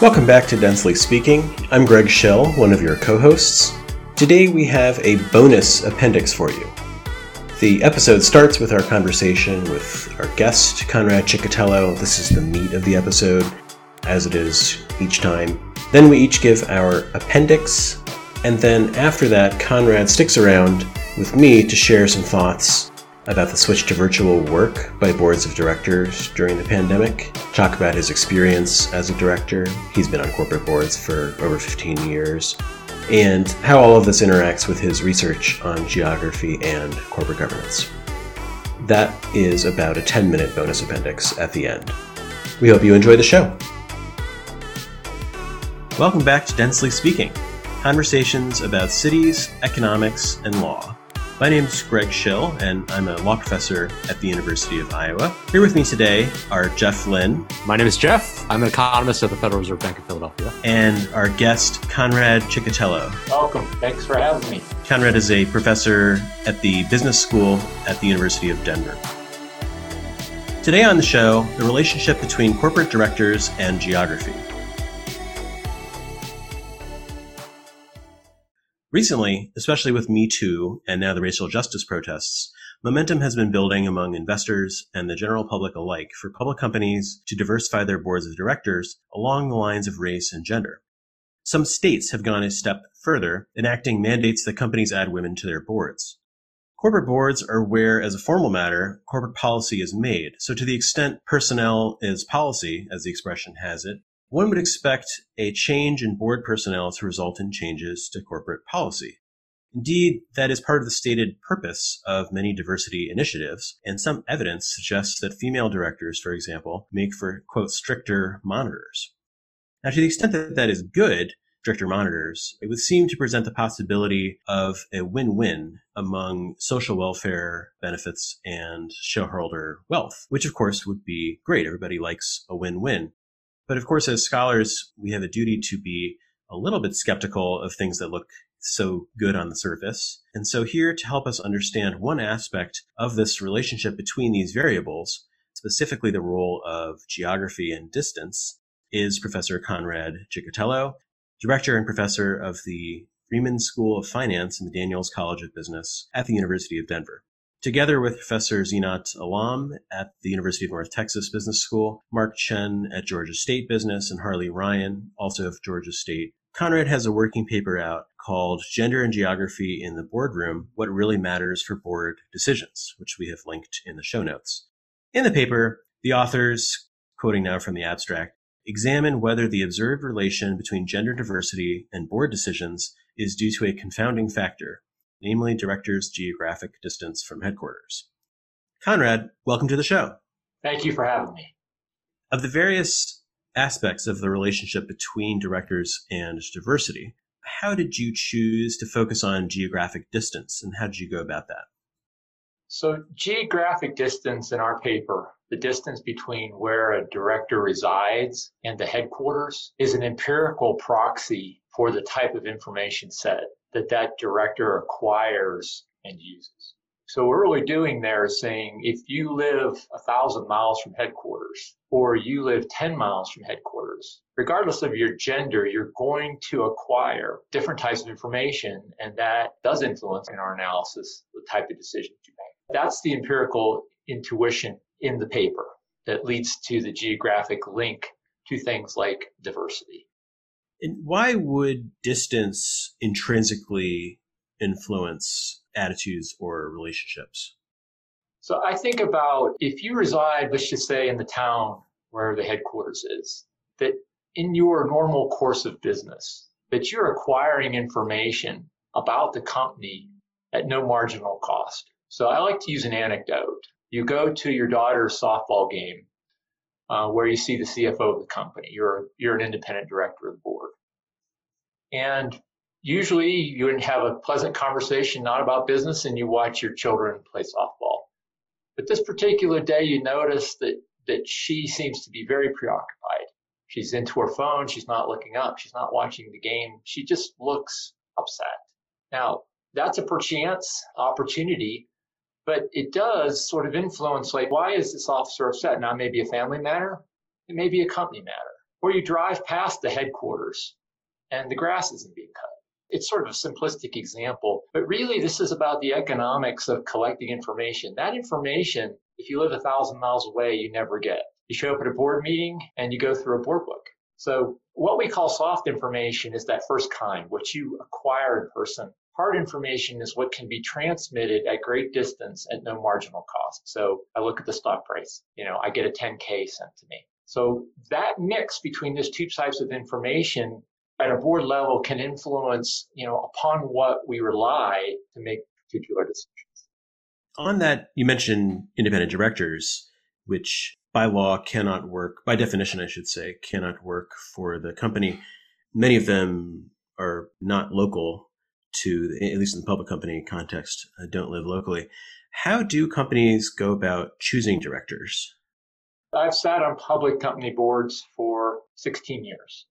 Welcome back to Densely Speaking. I'm Greg Shill, one of your co-hosts. Today we have a bonus appendix for you. The episode starts with our conversation with our guest, Conrad Ciccotello. This is the meat of the episode, as it is each time. Then we each give our appendix, and then after that, Conrad sticks around with me to share some thoughts about the switch to virtual work by boards of directors during the pandemic, talk about his experience as a director. He's been on corporate boards for over 15 years, and how all of this interacts with his research on geography and corporate governance. That is about a 10-minute bonus appendix at the end. We hope you enjoy the show. Welcome back to Densely Speaking, conversations about cities, economics, and law. My name is Greg Shill, and I'm a law professor at the University of Iowa. Here with me today are Jeff Lin. My name is Jeff. I'm an economist at the Federal Reserve Bank of Philadelphia. And our guest, Conrad Ciccotello. Welcome. Thanks for having me. Conrad is a professor at the business school at the University of Denver. Today on the show, the relationship between corporate directors and geography. Recently, especially with Me Too and now the racial justice protests, momentum has been building among investors and the general public alike for public companies to diversify their boards of directors along the lines of race and gender. Some states have gone a step further, enacting mandates that companies add women to their boards. Corporate boards are where, as a formal matter, corporate policy is made. So to the extent personnel is policy, as the expression has it, one would expect a change in board personnel to result in changes to corporate policy. Indeed, that is part of the stated purpose of many diversity initiatives, and some evidence suggests that female directors, for example, make for, quote, stricter monitors. Now, to the extent that that is good, stricter monitors, it would seem to present the possibility of a win-win among social welfare benefits and shareholder wealth, which, of course, would be great. Everybody likes a win-win. But of course, as scholars, we have a duty to be a little bit skeptical of things that look so good on the surface. And so here to help us understand one aspect of this relationship between these variables, specifically the role of geography and distance, is Professor Conrad Ciccotello, Director and Professor of the Freeman School of Finance in the Daniels College of Business at the University of Denver. Together with Professor Zinat Alam at the University of North Texas Business School, Mark Chen at Georgia State Business, and Harley Ryan, also of Georgia State, Conrad has a working paper out called Gender and Geography in the Boardroom, What Really Matters for Board Decisions, which we have linked in the show notes. In the paper, the authors, quoting now from the abstract, examine whether the observed relation between gender diversity and board decisions is due to a confounding factor, namely directors' geographic distance from headquarters. Conrad, welcome to the show. Thank you for having me. Of the various aspects of the relationship between directors and diversity, how did you choose to focus on geographic distance, and how did you go about that? So geographic distance in our paper, the distance between where a director resides and the headquarters, is an empirical proxy for the type of information set that director acquires and uses. So what we're really doing there is saying, if you live 1,000 miles from headquarters, or you live 10 miles from headquarters, regardless of your gender, you're going to acquire different types of information, and that does influence, in our analysis, the type of decisions you make. That's the empirical intuition in the paper that leads to the geographic link to things like diversity. And why would distance intrinsically influence attitudes or relationships? So I think about, if you reside, let's just say, in the town where the headquarters is, that in your normal course of business, that you're acquiring information about the company at no marginal cost. So I like to use an anecdote. You go to your daughter's softball game, where you see the CFO of the company. You're an independent director of the board. And usually you would have a pleasant conversation, not about business, and you watch your children play softball. But this particular day, you notice that she seems to be very preoccupied. She's into her phone. She's not looking up. She's not watching the game. She just looks upset. Now, that's a perchance opportunity, but it does sort of influence, like, why is this officer upset? Now, it may be a family matter. It may be a company matter. where you drive past the headquarters and the grass isn't being cut. It's sort of a simplistic example, but really this is about the economics of collecting information. That information, if you live 1,000 miles away, you never get. You show up at a board meeting and you go through a board book. So what we call soft information is that first kind, what you acquire in person. Hard information is what can be transmitted at great distance at no marginal cost. So I look at the stock price, I get a 10K sent to me. So that mix between these two types of information at a board level can influence, upon what we rely to make particular decisions. On that, you mentioned independent directors, which by law cannot work, by definition, I should say, cannot work for the company. Many of them are not local to, at least in the public company context, don't live locally. How do companies go about choosing directors? I've sat on public company boards for 16 years.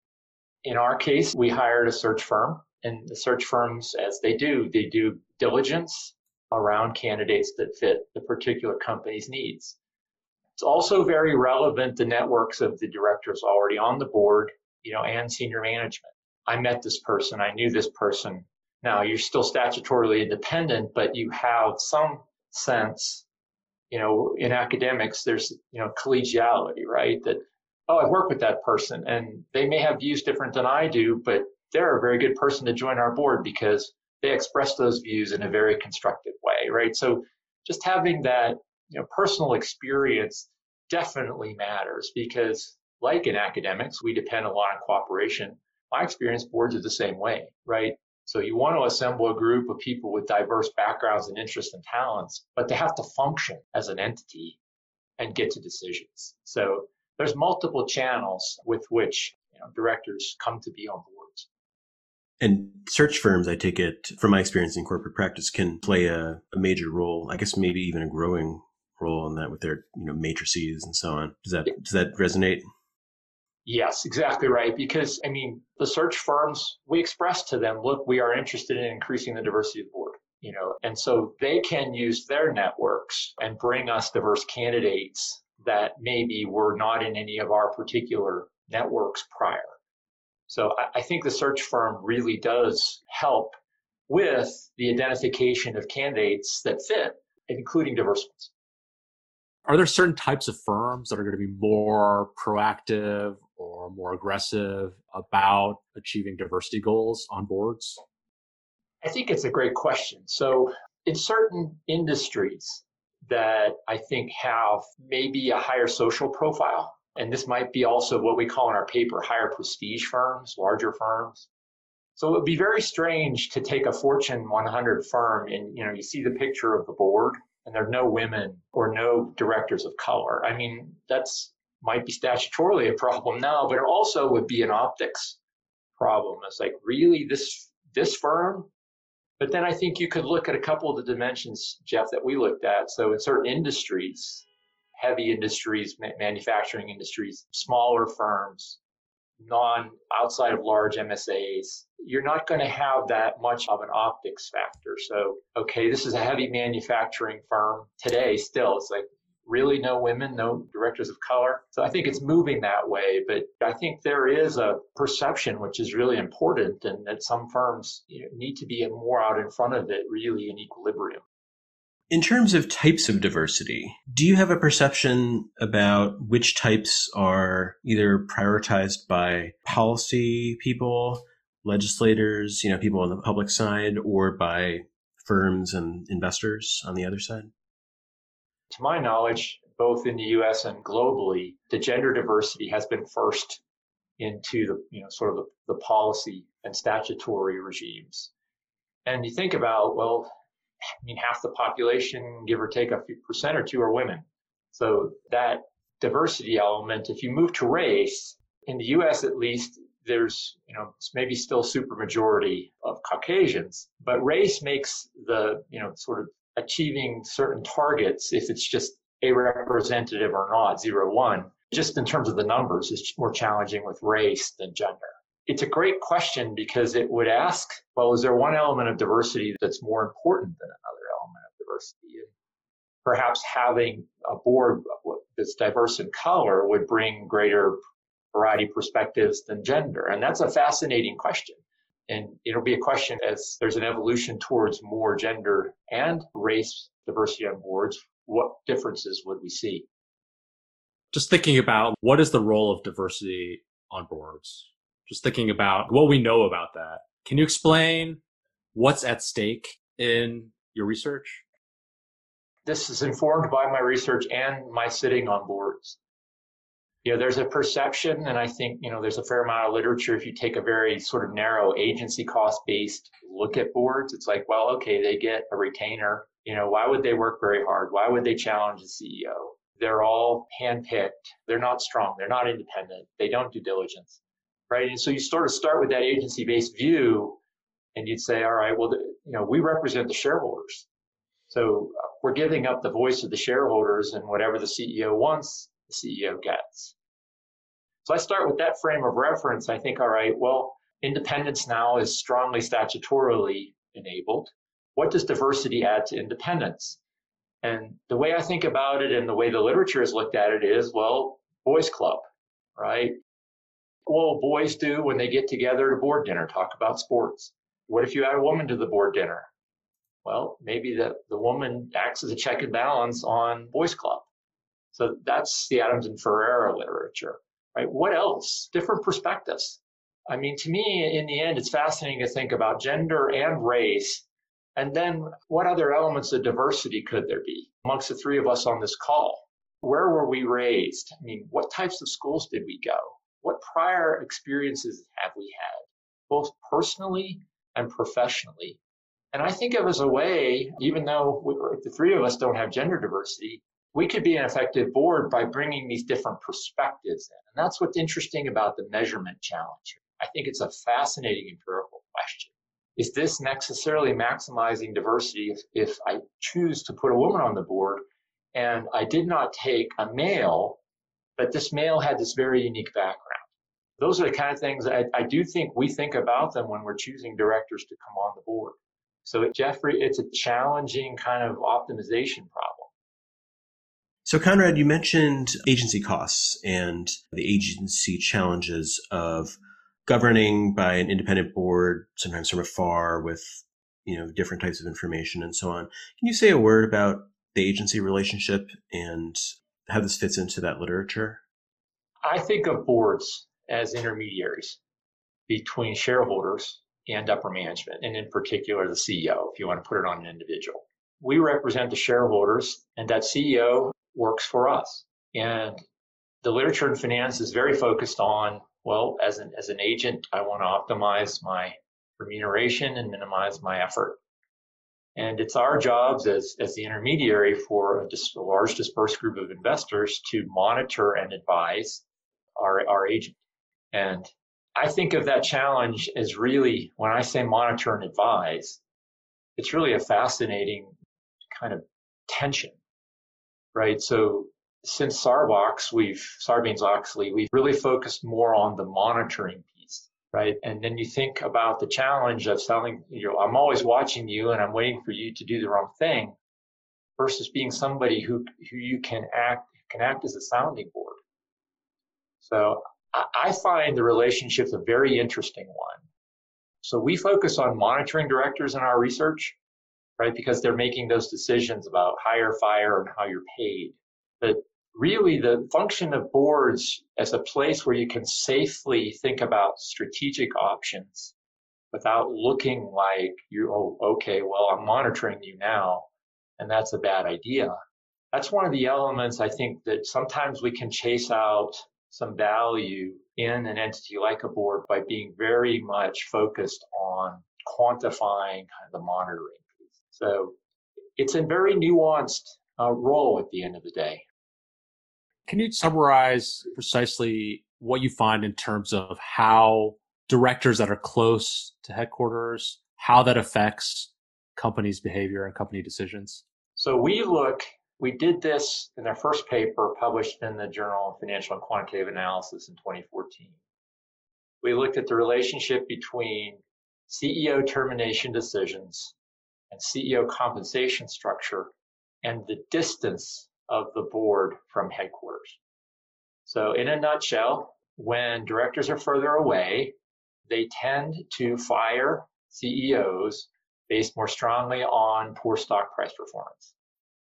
In our case, we hired a search firm, and the search firms, as they do diligence around candidates that fit the particular company's needs. It's also very relevant, the networks of the directors already on the board, and senior management. I met this person, I knew this person. Now, you're still statutorily independent, but you have some sense, in academics, there's, collegiality, right? That, oh, I've worked with that person and they may have views different than I do, but they're a very good person to join our board because they express those views in a very constructive way, right? So just having that, personal experience definitely matters because like in academics, we depend a lot on cooperation. My experience, boards are the same way, right? So you want to assemble a group of people with diverse backgrounds and interests and talents, but they have to function as an entity and get to decisions. So there's multiple channels with which directors come to be on boards. And search firms, I take it, from my experience in corporate practice, can play a major role, I guess maybe even a growing role in that with their matrices and so on. Does that resonate? Yes, exactly right. Because, the search firms, we express to them, look, we are interested in increasing the diversity of the board. And so they can use their networks and bring us diverse candidates that maybe were not in any of our particular networks prior. So I think the search firm really does help with the identification of candidates that fit, including diverse ones. Are there certain types of firms that are going to be more proactive or more aggressive about achieving diversity goals on boards? I think it's a great question. So in certain industries that I think have maybe a higher social profile, and this might be also what we call in our paper higher prestige firms, larger firms. So it would be very strange to take a Fortune 100 firm and you see the picture of the board and there are no women or no directors of color. That's might be statutorily a problem now, but it also would be an optics problem. It's like, really, this firm? But then I think you could look at a couple of the dimensions, Jeff, that we looked at. So in certain industries, heavy industries, manufacturing industries, smaller firms, outside of large MSAs, you're not going to have that much of an optics factor. So, okay, this is a heavy manufacturing firm today still. It's like really no women, no directors of color. So I think it's moving that way. But I think there is a perception, which is really important, and that some firms need to be more out in front of it, really in equilibrium. In terms of types of diversity, do you have a perception about which types are either prioritized by policy people, legislators, people on the public side, or by firms and investors on the other side? To my knowledge, both in the U.S. and globally, the gender diversity has been first into the policy and statutory regimes. And you think about, well, half the population, give or take a few percent or two, are women. So that diversity element, if you move to race, in the U.S. at least, there's maybe still supermajority of Caucasians, but race makes the sort of achieving certain targets, if it's just a representative or not, 0-1, just in terms of the numbers, is more challenging with race than gender. It's a great question because it would ask, well, is there one element of diversity that's more important than another element of diversity? And perhaps having a board that's diverse in color would bring greater variety of perspectives than gender? And that's a fascinating question. And it'll be a question as there's an evolution towards more gender and race diversity on boards, what differences would we see? Just thinking about what is the role of diversity on boards? Just thinking about what we know about that. Can you explain what's at stake in your research? This is informed by my research and my sitting on boards. You know, there's a perception, and I think, you know, there's a fair amount of literature. If you take a very sort of narrow agency cost-based look at boards, it's like, well, okay, they get a retainer. You know, why would they work very hard? Why would they challenge the CEO? They're all handpicked. They're not strong. They're not independent. They don't do diligence, right? And so you sort of start with that agency-based view, and you'd say, all right, well, you know, we represent the shareholders. So we're giving up the voice of the shareholders, and whatever the CEO wants, the CEO gets. So I start with that frame of reference. I think, all right, well, independence now is strongly statutorily enabled. What does diversity add to independence? And the way I think about it and the way the literature has looked at it is, well, boys' club, right? Well, boys do when they get together at a board dinner, talk about sports. What if you add a woman to the board dinner? Well, maybe the woman acts as a check and balance on boys' club. So that's the Adams and Ferreira literature. Right? What else? Different perspectives. I mean, to me, in the end, it's fascinating to think about gender and race. And then what other elements of diversity could there be amongst the three of us on this call? Where were we raised? I mean, what types of schools did we go? What prior experiences have we had, both personally and professionally? And I think of it as a way, even though the three of us don't have gender diversity, we could be an effective board by bringing these different perspectives in. And that's what's interesting about the measurement challenge. I think it's a fascinating empirical question. Is this necessarily maximizing diversity if I choose to put a woman on the board and I did not take a male, but this male had this very unique background? Those are the kind of things I do think we think about them when we're choosing directors to come on the board. So, Jeffrey, it's a challenging kind of optimization problem. So, Conrad, you mentioned agency costs and the agency challenges of governing by an independent board, sometimes from afar with, you know, different types of information and so on. Can you say a word about the agency relationship and how this fits into that literature? I think of boards as intermediaries between shareholders and upper management, and in particular the CEO, if you want to put it on an individual. We represent the shareholders, and that CEO works for us. And the literature in finance is very focused on, well, as an agent, I want to optimize my remuneration and minimize my effort. And it's our jobs as the intermediary for a large dispersed group of investors to monitor and advise our agent. And I think of that challenge as really, when I say monitor and advise, it's really a fascinating kind of tension, right? So since Sarbanes-Oxley, we've really focused more on the monitoring piece, right? And then you think about the challenge of selling, you know, I'm always watching you and I'm waiting for you to do the wrong thing, versus being somebody who you can act as a sounding board. So I find the relationship's a very interesting one. So we focus on monitoring directors in our research, right? Because they're making those decisions about hire, fire, and how you're paid. But really the function of boards as a place where you can safely think about strategic options without looking like, I'm monitoring you now, and that's a bad idea. That's one of the elements I think that sometimes we can chase out some value in an entity like a board by being very much focused on quantifying kind of the monitoring piece. So it's a very nuanced role at the end of the day. Can you summarize precisely what you find in terms of how directors that are close to headquarters, how that affects companies' behavior and company decisions? So we did this in our first paper published in the Journal of Financial and Quantitative Analysis in 2014. We looked at the relationship between CEO termination decisions and CEO compensation structure and the distance of the board from headquarters. So in a nutshell, when directors are further away, they tend to fire CEOs based more strongly on poor stock price performance.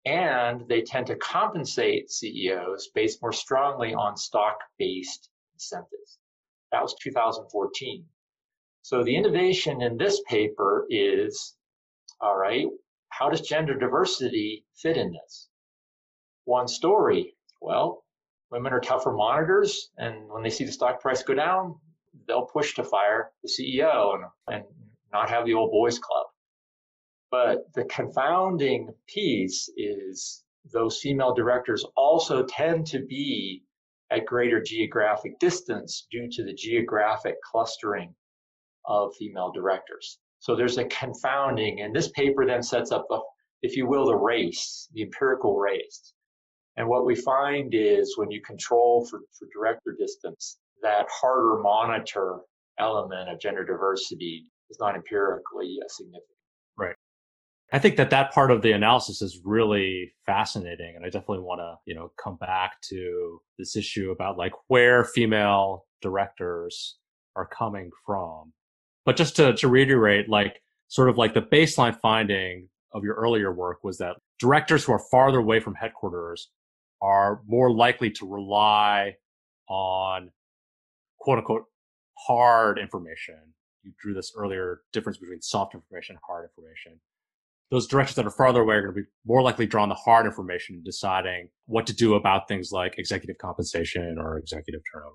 And they tend to compensate CEOs based more strongly on stock-based incentives. That was 2014. So the innovation in this paper is, all right, how does gender diversity fit in this? One story, well, women are tougher monitors, and when they see the stock price go down, they'll push to fire the CEO and not have the old boys club. But the confounding piece is those female directors also tend to be at greater geographic distance due to the geographic clustering of female directors. So there's a confounding, and this paper then sets up, if you will, the race, the empirical race. And what we find is when you control for director distance, that harder monitor element of gender diversity is not empirically significant. Right. I think that part of the analysis is really fascinating, and I definitely want to, come back to this issue about like where female directors are coming from. But just to reiterate, the baseline finding of your earlier work was that directors who are farther away from headquarters are more likely to rely on quote unquote hard information. You drew this earlier difference between soft information and hard information. Those directors that are farther away are going to be more likely drawn the hard information in deciding what to do about things like executive compensation or executive turnover.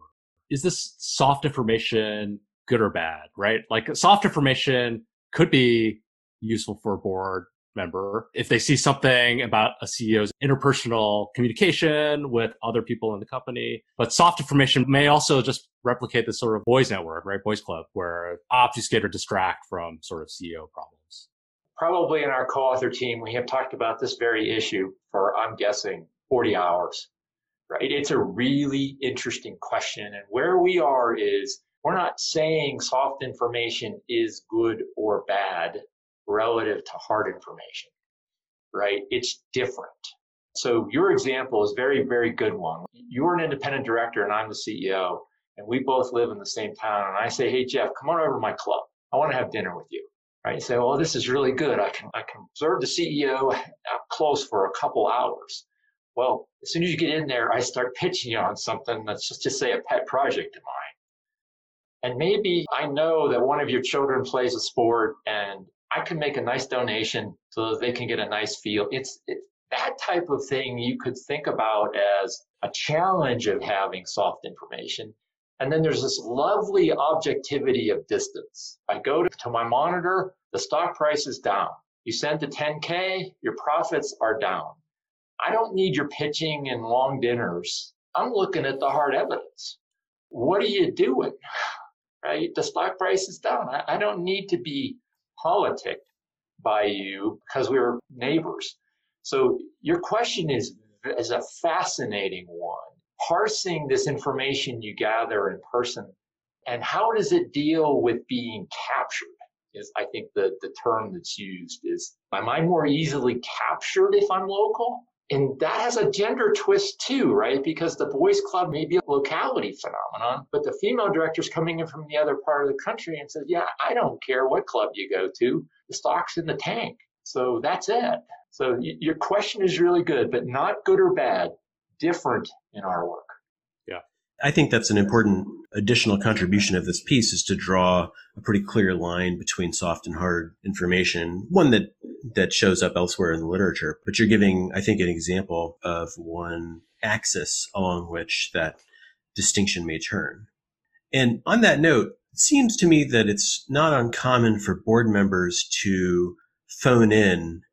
Is this soft information good or bad, right? Like soft information could be useful for a board member if they see something about a CEO's interpersonal communication with other people in the company. But soft information may also just replicate this sort of boys network, right? Boys club, where obfuscate or distract from sort of CEO problems. Probably in our co-author team, we have talked about this very issue for, I'm guessing, 40 hours, right? It's a really interesting question. And where we are is we're not saying soft information is good or bad relative to hard information, right? It's different. So your example is very, very good one. You're an independent director and I'm the CEO, and we both live in the same town. And I say, hey, Jeff, come on over to my club. I want to have dinner with you. Right? You say, well, this is really good. I can observe the CEO up close for a couple hours. Well, as soon as you get in there, I start pitching you on something that's just say a pet project of mine. And maybe I know that one of your children plays a sport and I can make a nice donation so that they can get a nice feel. It's that type of thing you could think about as a challenge of having soft information. And then there's this lovely objectivity of distance. I go to my monitor, the stock price is down. You send the 10K, your profits are down. I don't need your pitching and long dinners. I'm looking at the hard evidence. What are you doing? Right? The stock price is down. I don't need to be politicked by you because we were neighbors. So your question is a fascinating one. Parsing this information you gather in person, and how does it deal with being captured is, I think, the term that's used is, am I more easily captured if I'm local? And that has a gender twist too, right? Because the boys club may be a locality phenomenon, but the female director's coming in from the other part of the country and says, yeah, I don't care what club you go to, the stock's in the tank. So that's it. So your question is really good, but not good or bad. Different in our work. Yeah. I think that's an important additional contribution of this piece is to draw a pretty clear line between soft and hard information, one that shows up elsewhere in the literature. But you're giving, I think, an example of one axis along which that distinction may turn. And on that note, it seems to me that it's not uncommon for board members to phone in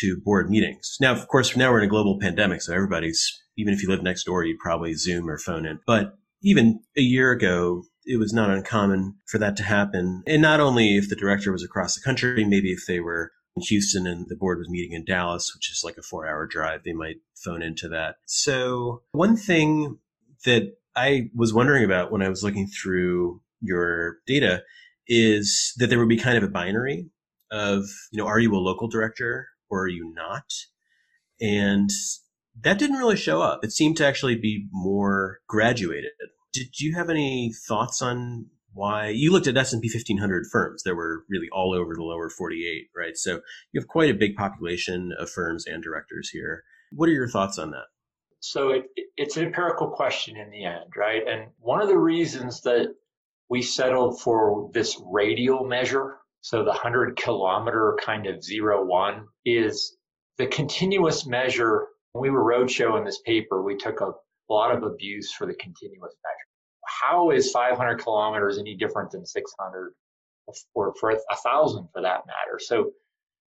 to board meetings. Now, of course, now we're in a global pandemic, so everybody's, even if you live next door, you'd probably Zoom or phone in. But even a year ago, it was not uncommon for that to happen. And not only if the director was across the country, maybe if they were in Houston and the board was meeting in Dallas, which is like a 4-hour drive, they might phone into that. So one thing that I was wondering about when I was looking through your data is that there would be kind of a binary of, are you a local director or are you not? And that didn't really show up. It seemed to actually be more graduated. Did you have any thoughts on why you looked at S&P 1500 firms? There were really all over the lower 48, right? So you have quite a big population of firms and directors here. What are your thoughts on that? So it's an empirical question in the end, right? And one of the reasons that we settled for this radial measure, so the 100-kilometer kind of 0-1, is the continuous measure. When we were roadshowing this paper, we took a lot of abuse for the continuous measure. How is 500 kilometers any different than 600 or for 1,000 for that matter? So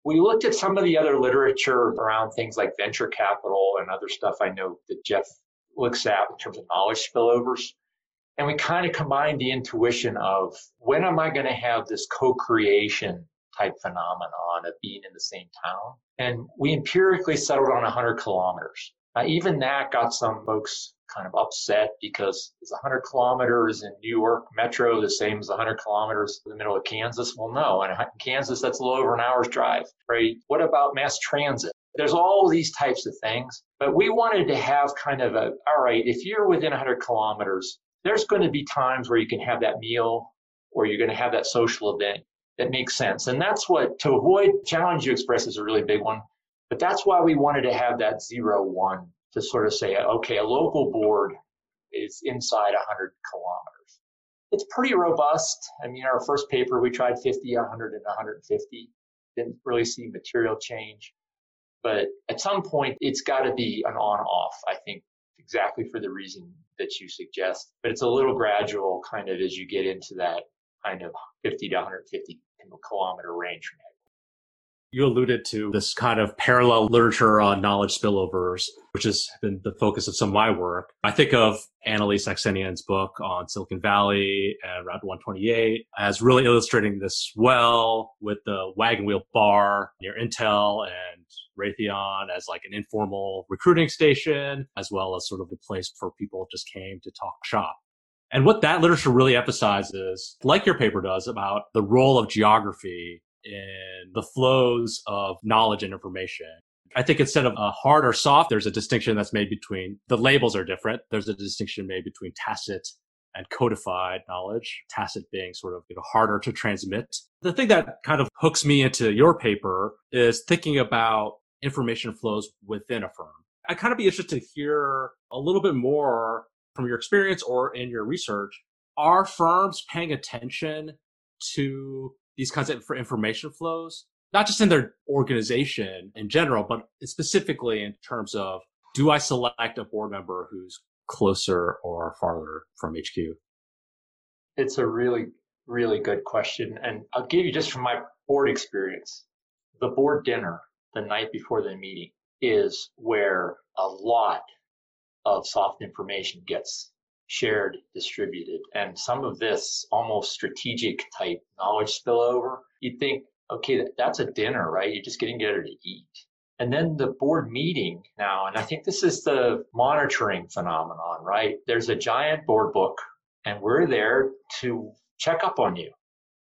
we looked at some of the other literature around things like venture capital and other stuff I know that Jeff looks at in terms of knowledge spillovers. And we kind of combined the intuition of when am I going to have this co-creation type phenomenon of being in the same town? And we empirically settled on 100 kilometers. Now, even that got some folks kind of upset because is 100 kilometers in New York Metro the same as 100 kilometers in the middle of Kansas? Well, no. And in Kansas, that's a little over an hour's drive, right? What about mass transit? There's all these types of things. But we wanted to have kind of a, all right, if you're within 100 kilometers, there's going to be times where you can have that meal or you're going to have that social event that makes sense. And that's what, to avoid challenge you express is a really big one, but that's why we wanted to have that 0-1 to sort of say, okay, a local board is inside 100 kilometers. It's pretty robust. I mean, our first paper, we tried 50, 100, and 150. Didn't really see material change. But at some point, it's got to be an on-off, I think, exactly for the reason that you suggest, but it's a little gradual kind of as you get into that kind of 50 to 150 kilometer range. You alluded to this kind of parallel literature on knowledge spillovers, which has been the focus of some of my work. I think of Annalise Saxenian's book on Silicon Valley and Route 128 as really illustrating this well with the Wagon Wheel Bar near Intel and Raytheon as like an informal recruiting station, as well as sort of the place where people just came to talk shop. And what that literature really emphasizes, like your paper does, about the role of geography in the flows of knowledge and information. I think instead of a hard or soft, there's a distinction that's made between, the labels are different. There's a distinction made between tacit and codified knowledge, tacit being sort of harder to transmit. The thing that kind of hooks me into your paper is thinking about information flows within a firm. I'd kind of be interested to hear a little bit more from your experience or in your research. Are firms paying attention to these kinds of information flows, not just in their organization in general, but specifically in terms of, do I select a board member who's closer or farther from HQ? It's a really, really good question. And I'll give you just from my board experience, the board dinner the night before the meeting is where a lot of soft information gets shared, distributed, and some of this almost strategic type knowledge spillover. You think, okay, that's a dinner, right? You're just getting together to eat. And then the board meeting now, and I think this is the monitoring phenomenon, right? There's a giant board book, and we're there to check up on you.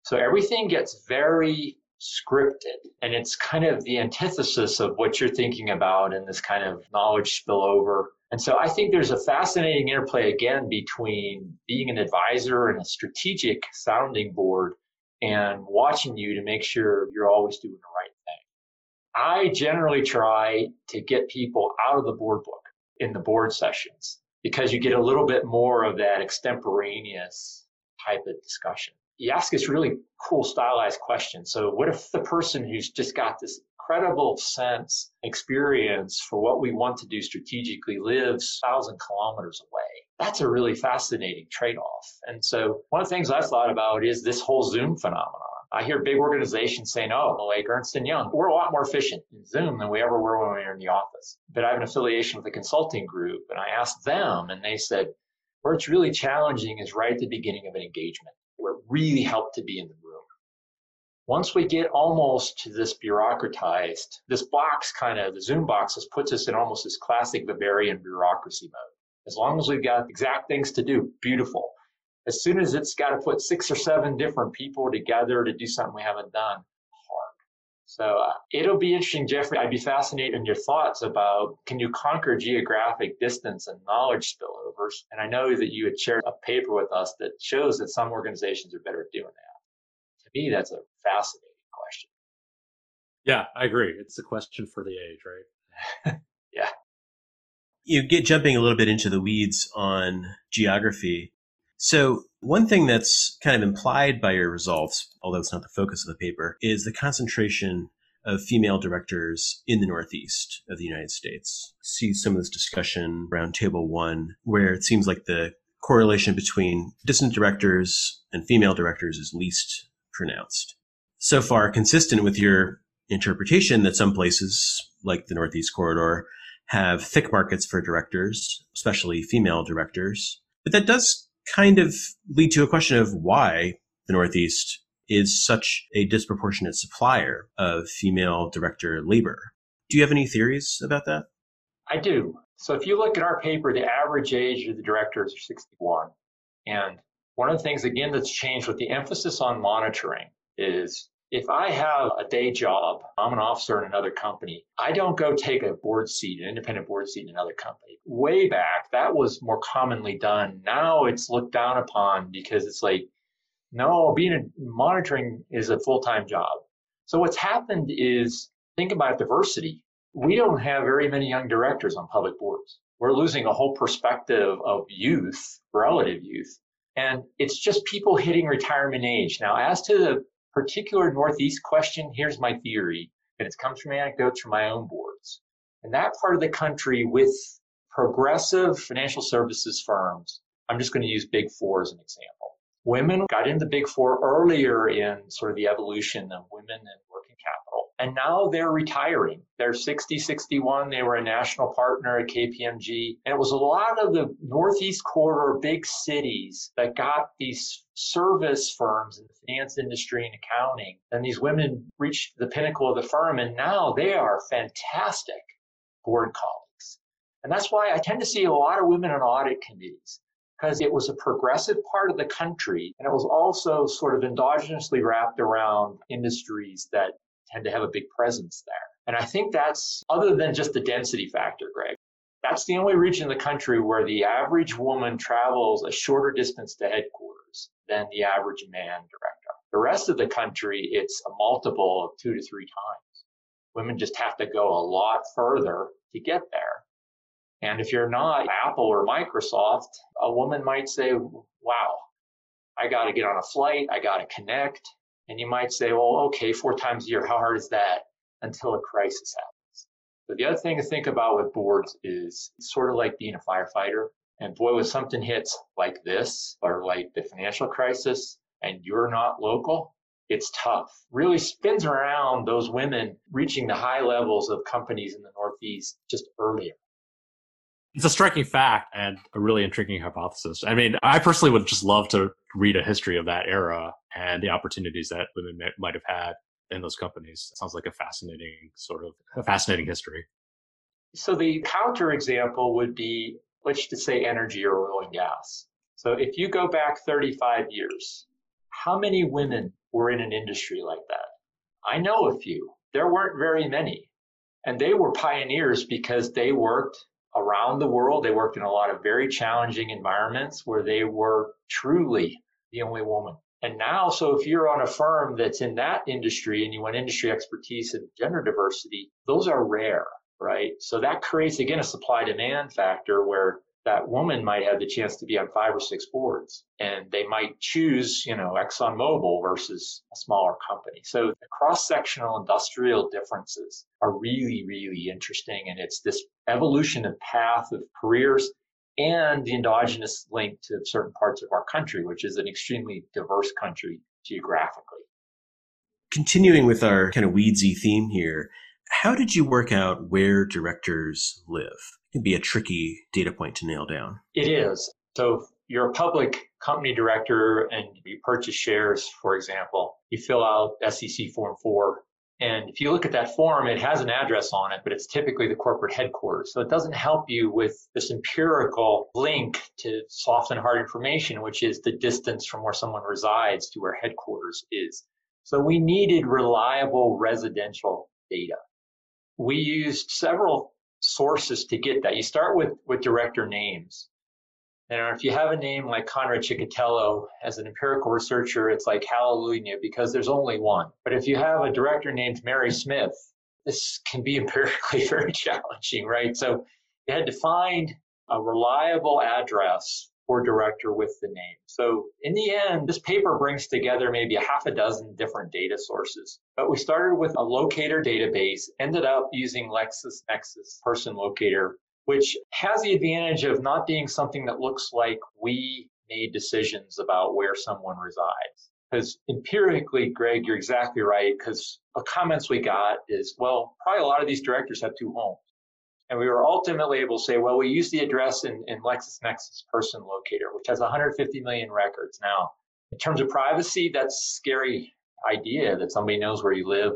So everything gets very scripted, and it's kind of the antithesis of what you're thinking about in this kind of knowledge spillover. And so I think there's a fascinating interplay, again, between being an advisor and a strategic sounding board and watching you to make sure you're always doing the right thing. I generally try to get people out of the board book in the board sessions because you get a little bit more of that extemporaneous type of discussion. You ask this really cool stylized question. So what if the person who's just got this incredible sense, experience for what we want to do strategically lives 1,000 kilometers away? That's a really fascinating trade-off. And so one of the things I've thought about is this whole Zoom phenomenon. I hear big organizations saying, oh, like Ernst & Young, we're a lot more efficient in Zoom than we ever were when we were in the office. But I have an affiliation with a consulting group, and I asked them, and they said, where it's really challenging is right at the beginning of an engagement, where it really helped to be in the room. Once we get almost to this bureaucratized, this box kind of, the Zoom box, this puts us in almost this classic Bavarian bureaucracy mode. As long as we've got exact things to do, beautiful. As soon as it's got to put 6 or 7 different people together to do something we haven't done, hard. So it'll be interesting, Jeffrey. I'd be fascinated in your thoughts about, can you conquer geographic distance and knowledge spillovers? And I know that you had shared a paper with us that shows that some organizations are better at doing that. To me, that's a fascinating question. Yeah, I agree. It's a question for the age, right? Yeah. You get jumping a little bit into the weeds on geography. So one thing that's kind of implied by your results, although it's not the focus of the paper, is the concentration of female directors in the Northeast of the United States. See some of this discussion around Table 1, where it seems like the correlation between distant directors and female directors is least pronounced. So far, consistent with your interpretation that some places, like the Northeast Corridor, have thick markets for directors, especially female directors. But that does kind of lead to a question of why the Northeast is such a disproportionate supplier of female director labor. Do you have any theories about that? I do. So if you look at our paper, the average age of the directors are 61. And one of the things, again, that's changed with the emphasis on monitoring is, if I have a day job, I'm an officer in another company, I don't go take a board seat, an independent board seat in another company. Way back, that was more commonly done. Now it's looked down upon because it's like, no, being in monitoring is a full-time job. So what's happened is, think about diversity. We don't have very many young directors on public boards. We're losing a whole perspective of youth, relative youth. And it's just people hitting retirement age. Now, as to the particular Northeast question, here's my theory, and it comes from anecdotes from my own boards. In that part of the country with progressive financial services firms, I'm just going to use Big Four as an example. Women got into Big Four earlier in sort of the evolution of women and working capital, and now they're retiring. They're 60, 61. They were a national partner at KPMG, and it was a lot of the Northeast Corridor big cities that got these service firms in the finance industry and accounting, and these women reached the pinnacle of the firm, and now they are fantastic board colleagues. And that's why I tend to see a lot of women on audit committees, because it was a progressive part of the country, and it was also sort of endogenously wrapped around industries that tend to have a big presence there. And I think that's, other than just the density factor, Greg, that's the only region of the country where the average woman travels a shorter distance to headquarters than the average man director. The rest of the country, it's a multiple of 2 to 3 times. Women just have to go a lot further to get there. And if you're not Apple or Microsoft, a woman might say, wow, I got to get on a flight. I got to connect. And you might say, well, okay, 4 times a year, how hard is that? Until a crisis happens. But the other thing to think about with boards is it's sort of like being a firefighter. And boy, when something hits like this, or like the financial crisis, and you're not local, it's tough. Really spins around those women reaching the high levels of companies in the Northeast just earlier. It's a striking fact and a really intriguing hypothesis. I mean, I personally would just love to read a history of that era and the opportunities that women might have had in those companies. It sounds like a fascinating history. So the counterexample would be, let's just say, energy or oil and gas. So if you go back 35 years, how many women were in an industry like that? I know a few. There weren't very many. And they were pioneers because they worked around the world. They worked in a lot of very challenging environments where they were truly the only woman. And now, so if you're on a firm that's in that industry and you want industry expertise and gender diversity, those are rare, right? So that creates, again, a supply-demand factor where that woman might have the chance to be on 5 or 6 boards, and they might choose, ExxonMobil versus a smaller company. So the cross-sectional industrial differences are really, really interesting. And it's this evolution of path of careers and the endogenous link to certain parts of our country, which is an extremely diverse country geographically. Continuing with our kind of weedsy theme here, how did you work out where directors live? It can be a tricky data point to nail down. It is. So if you're a public company director and you purchase shares, for example, you fill out SEC Form 4. And if you look at that form, it has an address on it, but it's typically the corporate headquarters. So it doesn't help you with this empirical link to soft and hard information, which is the distance from where someone resides to where headquarters is. So we needed reliable residential data. We used several sources to get that. You start with director names. And if you have a name like Conrad Ciccotello, as an empirical researcher, it's like hallelujah, because there's only one. But if you have a director named Mary Smith, this can be empirically very challenging, right? So you had to find a reliable address for director with the name. So in the end, this paper brings together maybe a half a dozen different data sources. But we started with a locator database, ended up using LexisNexis Person Locator, which has the advantage of not being something that looks like we made decisions about where someone resides. Because empirically, Greg, you're exactly right, because the comments we got is, well, probably a lot of these directors have two homes. And we were ultimately able to say, well, we use the address in LexisNexis Person Locator, which has 150 million records. Now, in terms of privacy, that's a scary idea that somebody knows where you live.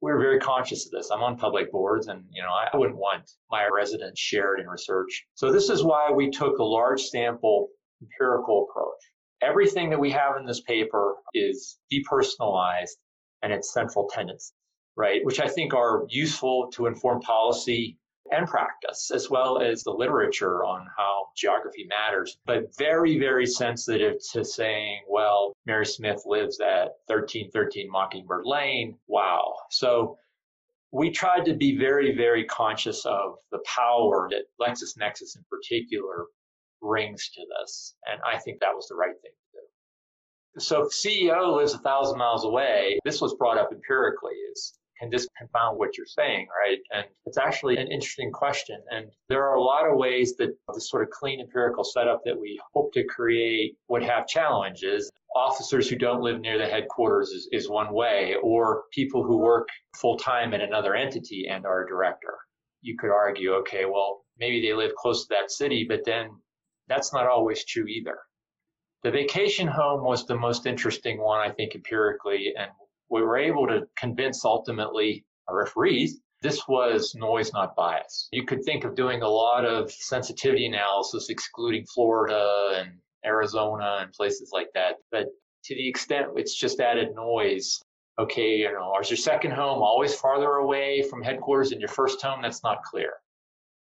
We're very conscious of this. I'm on public boards, and I wouldn't want my residents shared in research. So this is why we took a large sample empirical approach. Everything that we have in this paper is depersonalized and its central tenets, right? Which I think are useful to inform policy and practice, as well as the literature on how geography matters, but very, very sensitive to saying, well, Mary Smith lives at 1313 Mockingbird Lane. Wow. So we tried to be very, very conscious of the power that LexisNexis in particular brings to this. And I think that was the right thing to do. So if CEO lives 1,000 miles away, this was brought up empirically, is can this confound what you're saying, right? And it's actually an interesting question. And there are a lot of ways that the sort of clean empirical setup that we hope to create would have challenges. Officers who don't live near the headquarters is one way, or people who work full-time in another entity and are a director. You could argue, okay, well, maybe they live close to that city, but then that's not always true either. The vacation home was the most interesting one, I think, empirically, and we were able to convince ultimately our referees this was noise, not bias. You could think of doing a lot of sensitivity analysis, excluding Florida and Arizona and places like that. But to the extent it's just added noise, okay, is your second home always farther away from headquarters than your first home? That's not clear.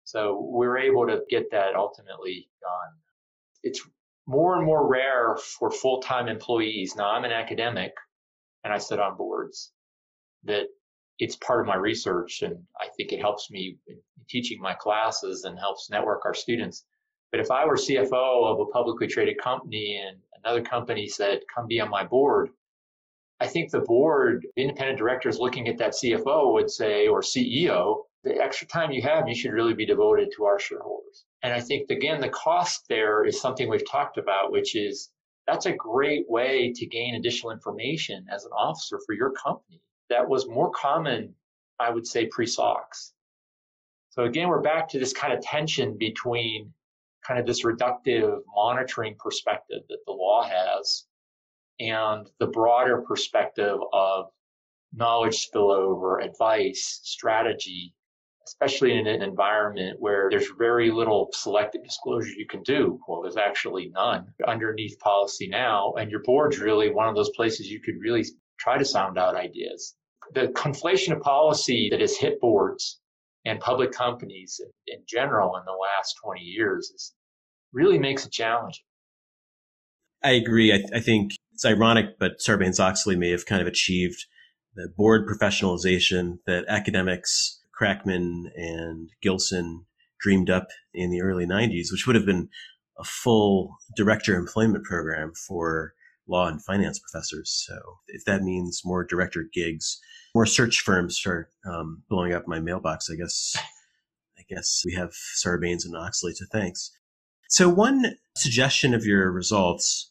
So we were able to get that ultimately done. It's more and more rare for full-time employees. Now, I'm an academic, and I sit on boards, that it's part of my research, and I think it helps me in teaching my classes and helps network our students. But if I were CFO of a publicly traded company and another company said, come be on my board, I think the board, independent directors looking at that CFO would say, or CEO, the extra time you have, you should really be devoted to our shareholders. And I think, again, the cost there is something we've talked about, which is, that's a great way to gain additional information as an officer for your company. That was more common, I would say, pre-SOX. So again, we're back to this kind of tension between kind of this reductive monitoring perspective that the law has and the broader perspective of knowledge spillover, advice, strategy, especially in an environment where there's very little selective disclosure you can do. Well, there's actually none underneath policy now, and your board's really one of those places you could really try to sound out ideas. The conflation of policy that has hit boards and public companies in general in the last 20 years really makes it challenging. I agree. I think it's ironic, but Sarbanes-Oxley may have kind of achieved the board professionalization that academics Crackman and Gilson dreamed up in the early 90s, which would have been a full director employment program for law and finance professors. So if that means more director gigs, more search firms start blowing up my mailbox, I guess we have Sarbanes and Oxley to thanks. So one suggestion of your results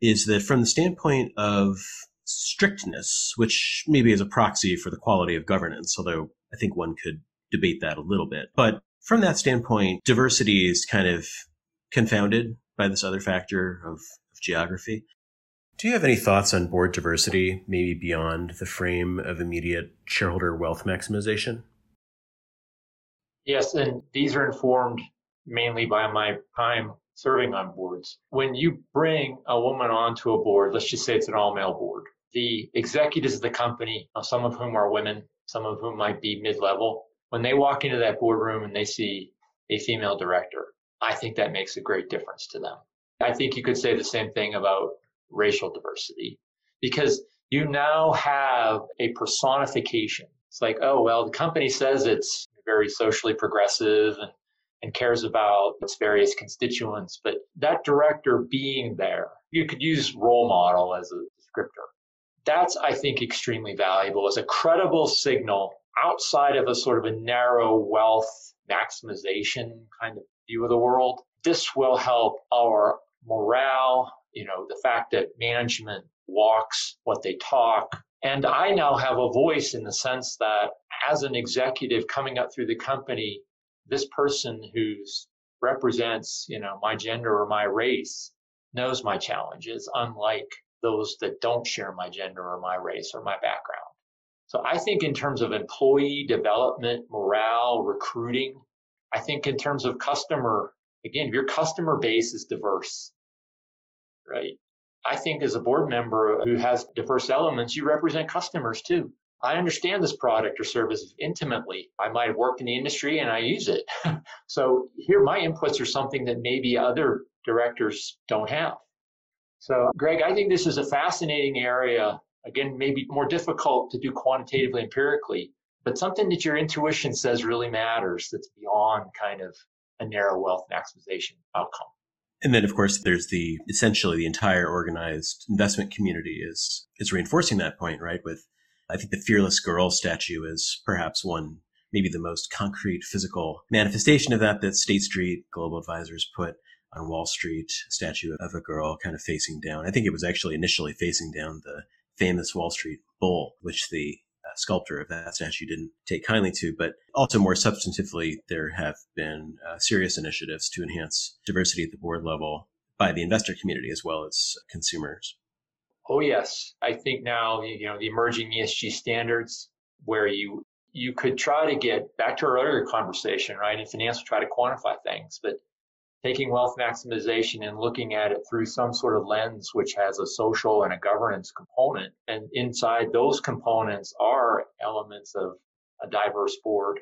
is that from the standpoint of strictness, which maybe is a proxy for the quality of governance, although I think one could debate that a little bit. But from that standpoint, diversity is kind of confounded by this other factor of geography. Do you have any thoughts on board diversity, maybe beyond the frame of immediate shareholder wealth maximization? Yes, and these are informed mainly by my time serving on boards. When you bring a woman onto a board, let's just say it's an all-male board, the executives of the company, some of whom are women, some of whom might be mid-level, when they walk into that boardroom and they see a female director, I think that makes a great difference to them. I think you could say the same thing about racial diversity, because you now have a personification. It's like, oh, well, the company says it's very socially progressive and cares about its various constituents, but that director being there, you could use role model as a descriptor. That's, I think, extremely valuable as a credible signal outside of a sort of a narrow wealth maximization kind of view of the world. This will help our morale, the fact that management walks what they talk. And I now have a voice in the sense that as an executive coming up through the company, this person who represents, my gender or my race knows my challenges, unlike those that don't share my gender or my race or my background. So I think in terms of employee development, morale, recruiting, I think in terms of customer, again, if your customer base is diverse, right? I think as a board member who has diverse elements, you represent customers too. I understand this product or service intimately. I might have worked in the industry and I use it. So here my inputs are something that maybe other directors don't have. So Greg, I think this is a fascinating area. Again, maybe more difficult to do quantitatively, empirically, but something that your intuition says really matters that's beyond kind of a narrow wealth maximization outcome. And then, of course, there's essentially the entire organized investment community is reinforcing that point, right? With, I think, the Fearless Girl statue is perhaps one, maybe the most concrete physical manifestation of that State Street Global Advisors put on Wall Street, a statue of a girl kind of facing down. I think it was actually initially facing down the famous Wall Street bull, which the sculptor of that statue didn't take kindly to, but also more substantively, there have been serious initiatives to enhance diversity at the board level by the investor community as well as consumers. Oh, yes. I think now, the emerging ESG standards where you could try to get back to our earlier conversation, right? In finance, we try to quantify things, but taking wealth maximization and looking at it through some sort of lens which has a social and a governance component. And inside those components are elements of a diverse board.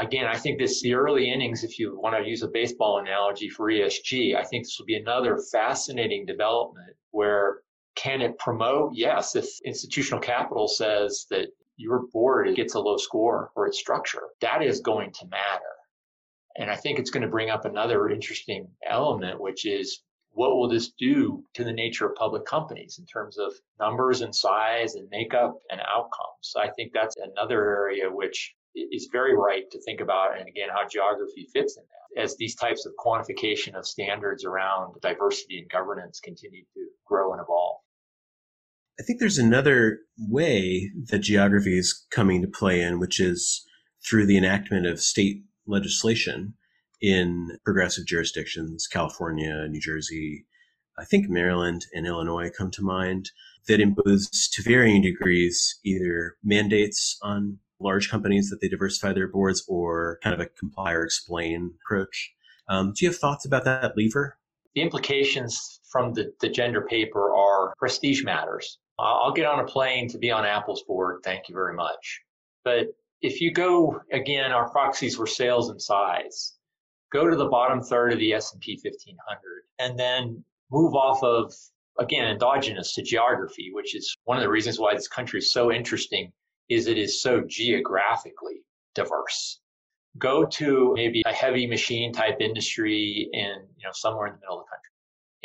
Again, I think this is the early innings, if you want to use a baseball analogy for ESG. I think this will be another fascinating development where can it promote? Yes, if institutional capital says that your board gets a low score for its structure, that is going to matter. And I think it's going to bring up another interesting element, which is what will this do to the nature of public companies in terms of numbers and size and makeup and outcomes? I think that's another area which is very ripe to think about, and again, how geography fits in that as these types of quantification of standards around diversity and governance continue to grow and evolve. I think there's another way that geography is coming to play in, which is through the enactment of state legislation in progressive jurisdictions, California, New Jersey, I think Maryland and Illinois come to mind, that impose to varying degrees either mandates on large companies that they diversify their boards or kind of a comply or explain approach. Do you have thoughts about that lever? The implications from the gender paper are prestige matters. I'll get on a plane to be on Apple's board. Thank you very much. But if you go, again, our proxies were sales and size, go to the bottom third of the S&P 1500 and then move off of, again, endogenous to geography, which is one of the reasons why this country is so interesting, is it is so geographically diverse. Go to maybe a heavy machine type industry in, somewhere in the middle of the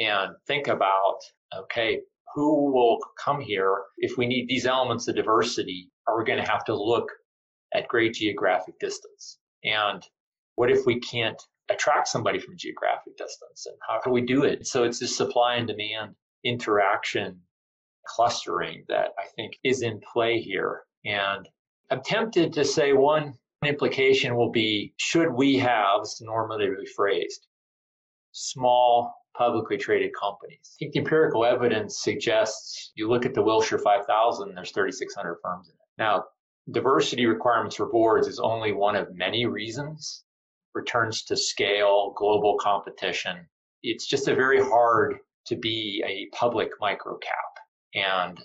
country and think about, okay, who will come here? If we need these elements of diversity, are we going to have to look at great geographic distance? And what if we can't attract somebody from geographic distance? And how do we do it? So it's this supply and demand interaction clustering that I think is in play here. And I'm tempted to say one implication will be, should we have, it's normatively phrased, small publicly traded companies? I think the empirical evidence suggests, you look at the Wilshire 5000, there's 3,600 firms in it. Now, diversity requirements for boards is only one of many reasons. Returns to scale, global competition. It's just very hard to be a public microcap. And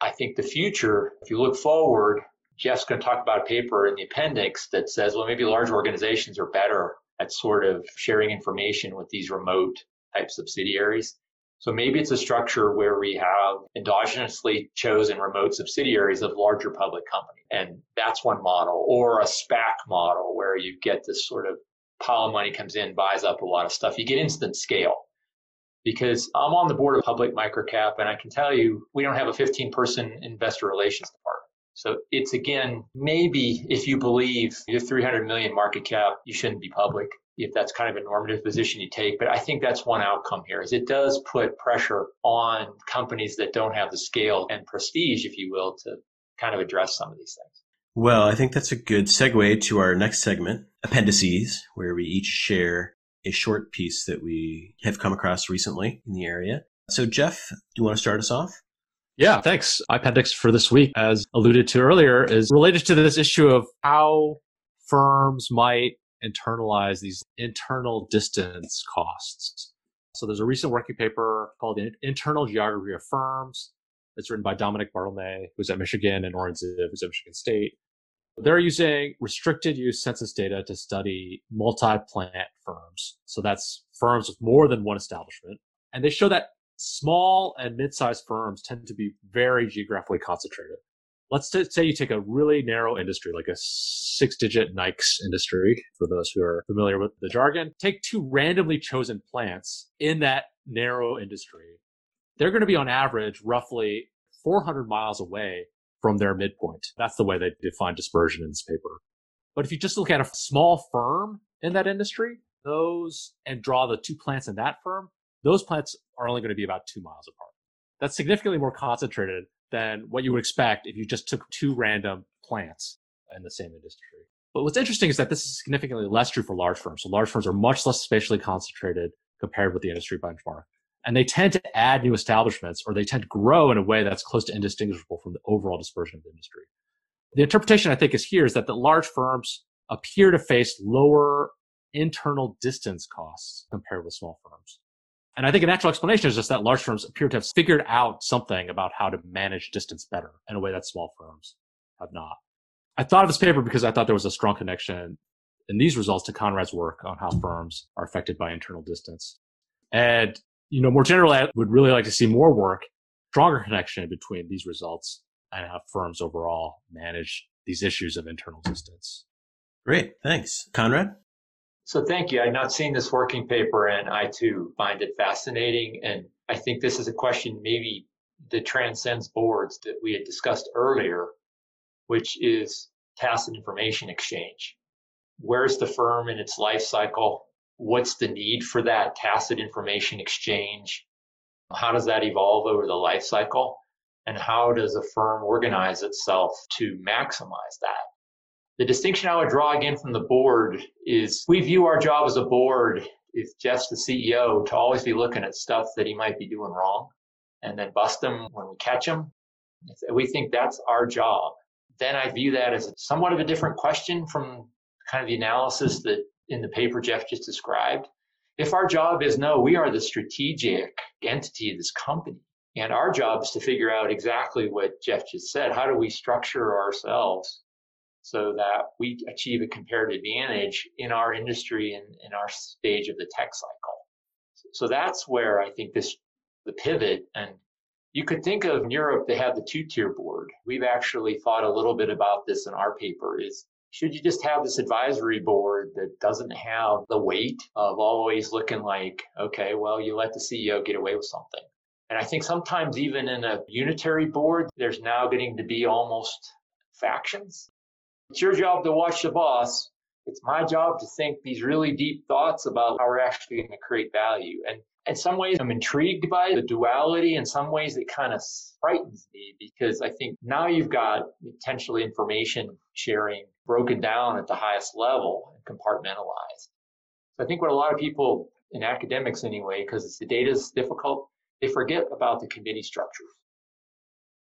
I think the future, if you look forward, Jeff's going to talk about a paper in the appendix that says, well, maybe large organizations are better at sort of sharing information with these remote type subsidiaries. So maybe it's a structure where we have endogenously chosen remote subsidiaries of larger public companies. And that's one model, or a SPAC model where you get this sort of pile of money comes in, buys up a lot of stuff. You get instant scale. Because I'm on the board of Public Microcap, and I can tell you, we don't have a 15-person investor relations department. So it's, again, maybe if you believe you have 300 million market cap, you shouldn't be public, if that's kind of a normative position you take. But I think that's one outcome here, is it does put pressure on companies that don't have the scale and prestige, if you will, to kind of address some of these things. Well, I think that's a good segue to our next segment, Appendices, where we each share a short piece that we have come across recently in the area. So Jeff, do you want to start us off? Yeah, thanks. Appendix for this week, as alluded to earlier, is related to this issue of how firms might internalize these internal distance costs. So there's a recent working paper called Internal Geography of Firms. It's written by Dominic Bartlemay, who's at Michigan, and Orin Zib, who's at Michigan State. They're using restricted use census data to study multi-plant firms. So that's firms with more than one establishment. And they show that small and mid-sized firms tend to be very geographically concentrated. Let's say you take a really narrow industry, like a six-digit Nike's industry, for those who are familiar with the jargon. Take two randomly chosen plants in that narrow industry. They're going to be, on average, roughly 400 miles away from their midpoint. That's the way they define dispersion in this paper. But if you just look at a small firm in that industry, and draw the two plants in that firm, those plants are only going to be about 2 miles apart. That's significantly more concentrated than what you would expect if you just took two random plants in the same industry. But what's interesting is that this is significantly less true for large firms. So large firms are much less spatially concentrated compared with the industry benchmark. And they tend to add new establishments, or they tend to grow in a way that's close to indistinguishable from the overall dispersion of the industry. The interpretation I think is here is that the large firms appear to face lower internal distance costs compared with small firms. And I think a natural explanation is just that large firms appear to have figured out something about how to manage distance better in a way that small firms have not. I thought of this paper because I thought there was a strong connection in these results to Conrad's work on how firms are affected by internal distance. And, you know, more generally, I would really like to see more work, stronger connection between these results and how firms overall manage these issues of internal distance. Great. Thanks. Conrad? So thank you. I've not seen this working paper, and I too find it fascinating. And I think this is a question maybe that transcends boards that we had discussed earlier, which is tacit information exchange. Where's the firm in its life cycle? What's the need for that tacit information exchange? How does that evolve over the life cycle? And how does a firm organize itself to maximize that? The distinction I would draw again from the board is we view our job as a board, if Jeff's the CEO, to always be looking at stuff that he might be doing wrong and then bust him when we catch him. We think that's our job. Then I view that as somewhat of a different question from kind of the analysis that in the paper Jeff just described. If our job is, no, we are the strategic entity of this company, and our job is to figure out exactly what Jeff just said, how do we structure ourselves so that we achieve a comparative advantage in our industry and in our stage of the tech cycle. So that's where I think the pivot, and you could think of in Europe, they have the two-tier board. We've actually thought a little bit about this in our paper is, should you just have this advisory board that doesn't have the weight of always looking like, okay, well, you let the CEO get away with something. And I think sometimes even in a unitary board, there's now getting to be almost factions. It's your job to watch the boss. It's my job to think these really deep thoughts about how we're actually going to create value. And in some ways, I'm intrigued by the duality. In some ways, it kind of frightens me because I think now you've got potentially information sharing broken down at the highest level and compartmentalized. So I think what a lot of people in academics anyway, because the data is difficult, they forget about the committee structures.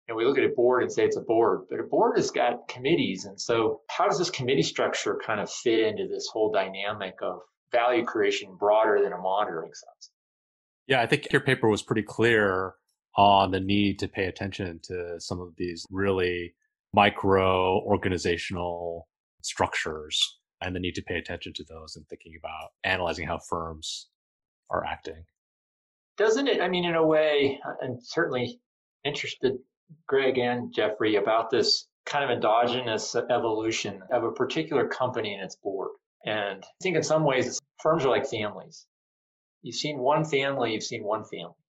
And we look at a board and say it's a board, but a board has got committees. And so how does this committee structure kind of fit into this whole dynamic of value creation broader than a monitoring sense? Yeah, I think your paper was pretty clear on the need to pay attention to some of these really micro organizational structures and the need to pay attention to those and thinking about analyzing how firms are acting. Doesn't it, I mean, in a way, I'm certainly interested, Greg and Jeffrey, about this kind of endogenous evolution of a particular company and its board. And I think in some ways, firms are like families. You've seen one family,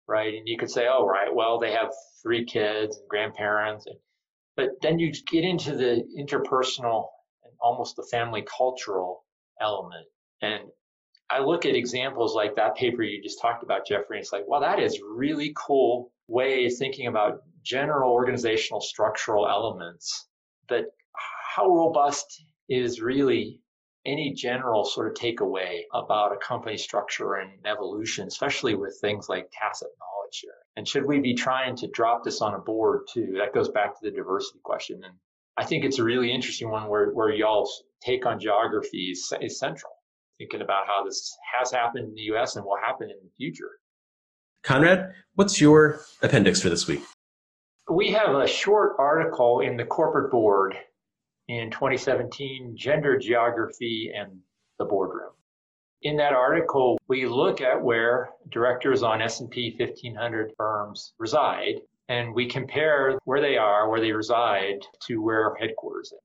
right? And you could say, oh, right, well, they have three kids and grandparents. But then you get into the interpersonal and almost the family cultural element. And I look at examples like that paper you just talked about, Jeffrey, and it's like, wow, that is really cool way of thinking about general organizational structural elements. But how robust is really any general sort of takeaway about a company structure and evolution, especially with things like tacit knowledge sharing? And should we be trying to drop this on a board too? That goes back to the diversity question. And I think it's a really interesting one where y'all's take on geography is central. Thinking about how this has happened in the U.S. and will happen in the future. Conrad, what's your appendix for this week? We have a short article in the Corporate Board in 2017, Gender, Geography, and the Boardroom. In that article, we look at where directors on S&P 1500 firms reside, and we compare where they are, where they reside, to where headquarters is.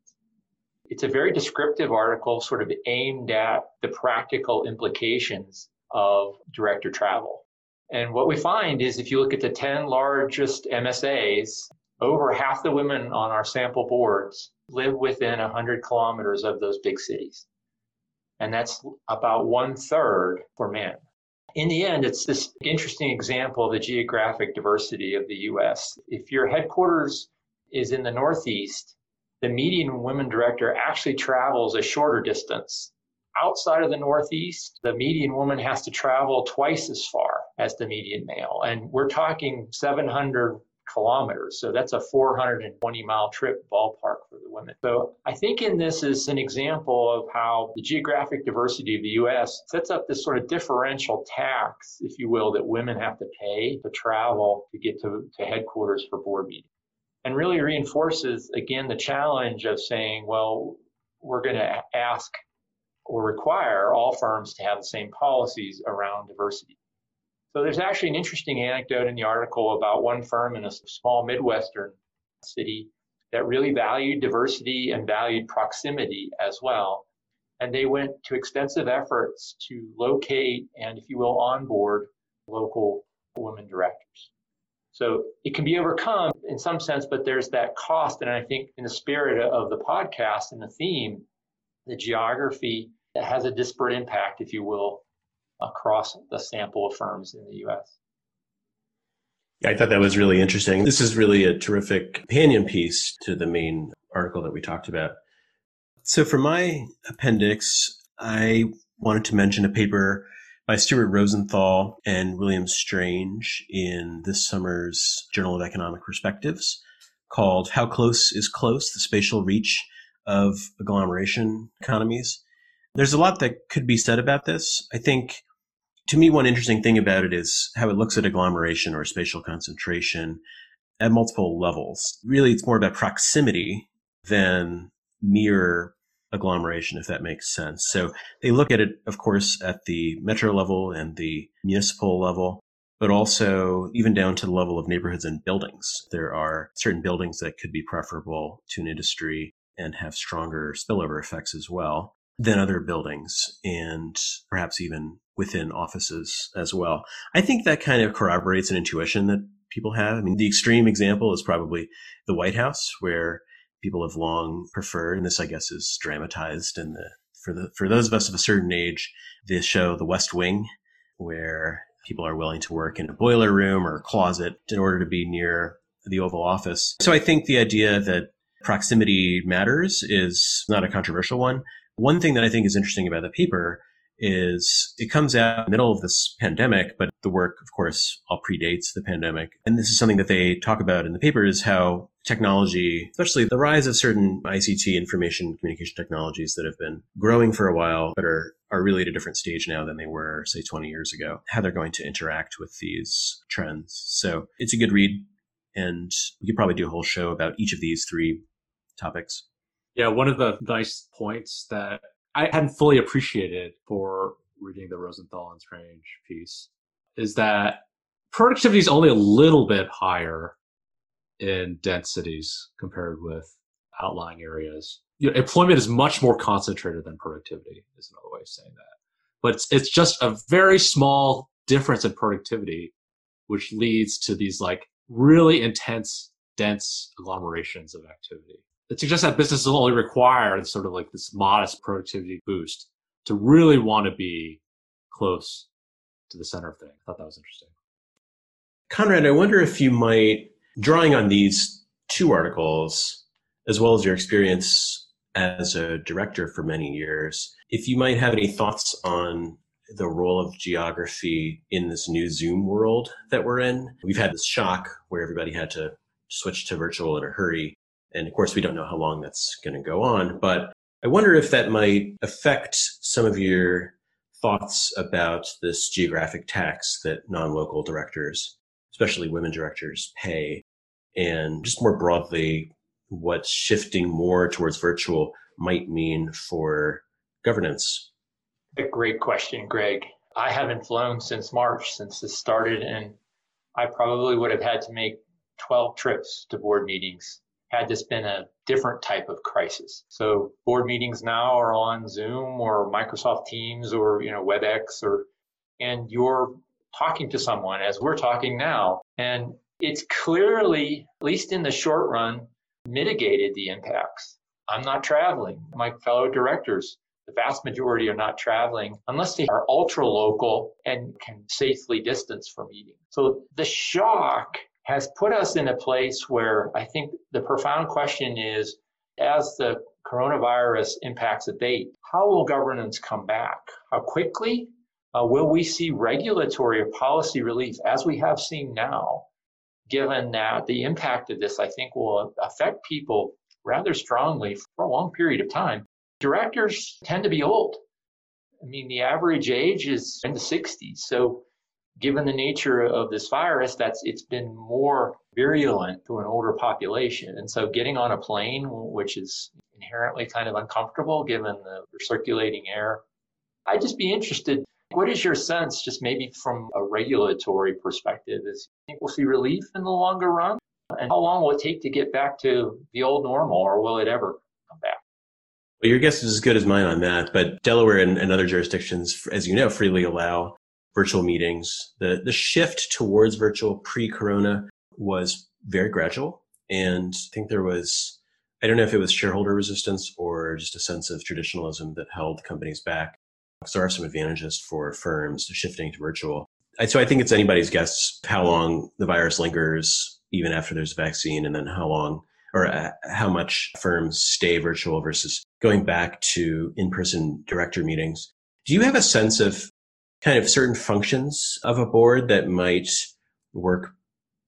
It's a very descriptive article sort of aimed at the practical implications of director travel. And what we find is if you look at the 10 largest MSAs, over half the women on our sample boards live within 100 kilometers of those big cities. And that's about 1/3 for men. In the end, it's this interesting example of the geographic diversity of the U.S. If your headquarters is in the Northeast, the median women director actually travels a shorter distance. Outside of the Northeast, the median woman has to travel twice as far as the median male. And we're talking 700 kilometers. So that's a 420-mile trip ballpark for the women. So I think in this is an example of how the geographic diversity of the U.S. sets up this sort of differential tax, if you will, that women have to pay to travel to get to headquarters for board meetings. And really reinforces, again, the challenge of saying, well, we're going to ask or require all firms to have the same policies around diversity. So there's actually an interesting anecdote in the article about one firm in a small Midwestern city that really valued diversity and valued proximity as well. And they went to extensive efforts to locate and, if you will, onboard local women directors. So it can be overcome in some sense, but there's that cost. And I think in the spirit of the podcast and the theme, the geography has a disparate impact, if you will, across the sample of firms in the U.S. Yeah, I thought that was really interesting. This is really a terrific companion piece to the main article that we talked about. So for my appendix, I wanted to mention a paper by Stuart Rosenthal and William Strange in this summer's Journal of Economic Perspectives called How Close is Close, the Spatial Reach of Agglomeration Economies. There's a lot that could be said about this. I think, to me, one interesting thing about it is how it looks at agglomeration or spatial concentration at multiple levels. Really, it's more about proximity than mere agglomeration, if that makes sense. So they look at it, of course, at the metro level and the municipal level, but also even down to the level of neighborhoods and buildings. There are certain buildings that could be preferable to an industry and have stronger spillover effects as well than other buildings, and perhaps even within offices as well. I think that kind of corroborates an intuition that people have. I mean, the extreme example is probably the White House, where people have long preferred, and this, I guess, is dramatized in for those of us of a certain age, the show The West Wing, where people are willing to work in a boiler room or a closet in order to be near the Oval Office. So I think the idea that proximity matters is not a controversial one. One thing that I think is interesting about the paper is it comes out in the middle of this pandemic, but the work, of course, all predates the pandemic. And this is something that they talk about in the paper is how technology, especially the rise of certain ICT information communication technologies that have been growing for a while, but are are really at a different stage now than they were, say, 20 years ago, how they're going to interact with these trends. So it's a good read. And we could probably do a whole show about each of these three topics. Yeah, one of the nice points that I hadn't fully appreciated for reading the Rosenthal and Strange piece is that productivity is only a little bit higher in densities compared with outlying areas. You know, employment is much more concentrated than productivity is another way of saying that. But it's just a very small difference in productivity, which leads to these like really intense, dense agglomerations of activity. It suggests that businesses only require sort of like this modest productivity boost to really want to be close to the center of things. I thought that was interesting. Conrad, I wonder if you might, drawing on these two articles, as well as your experience as a director for many years, if you might have any thoughts on the role of geography in this new Zoom world that we're in. We've had this shock where everybody had to switch to virtual in a hurry. And of course, we don't know how long that's going to go on. But I wonder if that might affect some of your thoughts about this geographic tax that non-local directors, especially women directors, pay. And just more broadly, what shifting more towards virtual might mean for governance. A great question, Greg. I haven't flown since March, since this started, and I probably would have had to make 12 trips to board meetings had this been a different type of crisis. So board meetings now are on Zoom or Microsoft Teams or, you know, WebEx, and you're talking to someone as we're talking now. And it's clearly, at least in the short run, mitigated the impacts. I'm not traveling. My fellow directors, the vast majority are not traveling unless they are ultra local and can safely distance from meetings. So the shock has put us in a place where I think the profound question is, as the coronavirus impacts abate, how will governance come back? How quickly? Will we see regulatory or policy relief as we have seen now, given that the impact of this, I think, will affect people rather strongly for a long period of time? Directors tend to be old. I mean, the average age is in the 60s. So given the nature of this virus, it's been more virulent to an older population. And so getting on a plane, which is inherently kind of uncomfortable given the circulating air, I'd just be interested, what is your sense, just maybe from a regulatory perspective, is you think we'll see relief in the longer run? And how long will it take to get back to the old normal, or will it ever come back? Well, your guess is as good as mine on that, but Delaware and other jurisdictions, as you know, freely allow virtual meetings. The shift towards virtual pre-corona was very gradual. And I think there was, I don't know if it was shareholder resistance or just a sense of traditionalism that held companies back. So there are some advantages for firms to shifting to virtual. So I think it's anybody's guess how long the virus lingers even after there's a vaccine, and then how long or how much firms stay virtual versus going back to in-person director meetings. Do you have a sense of kind of certain functions of a board that might work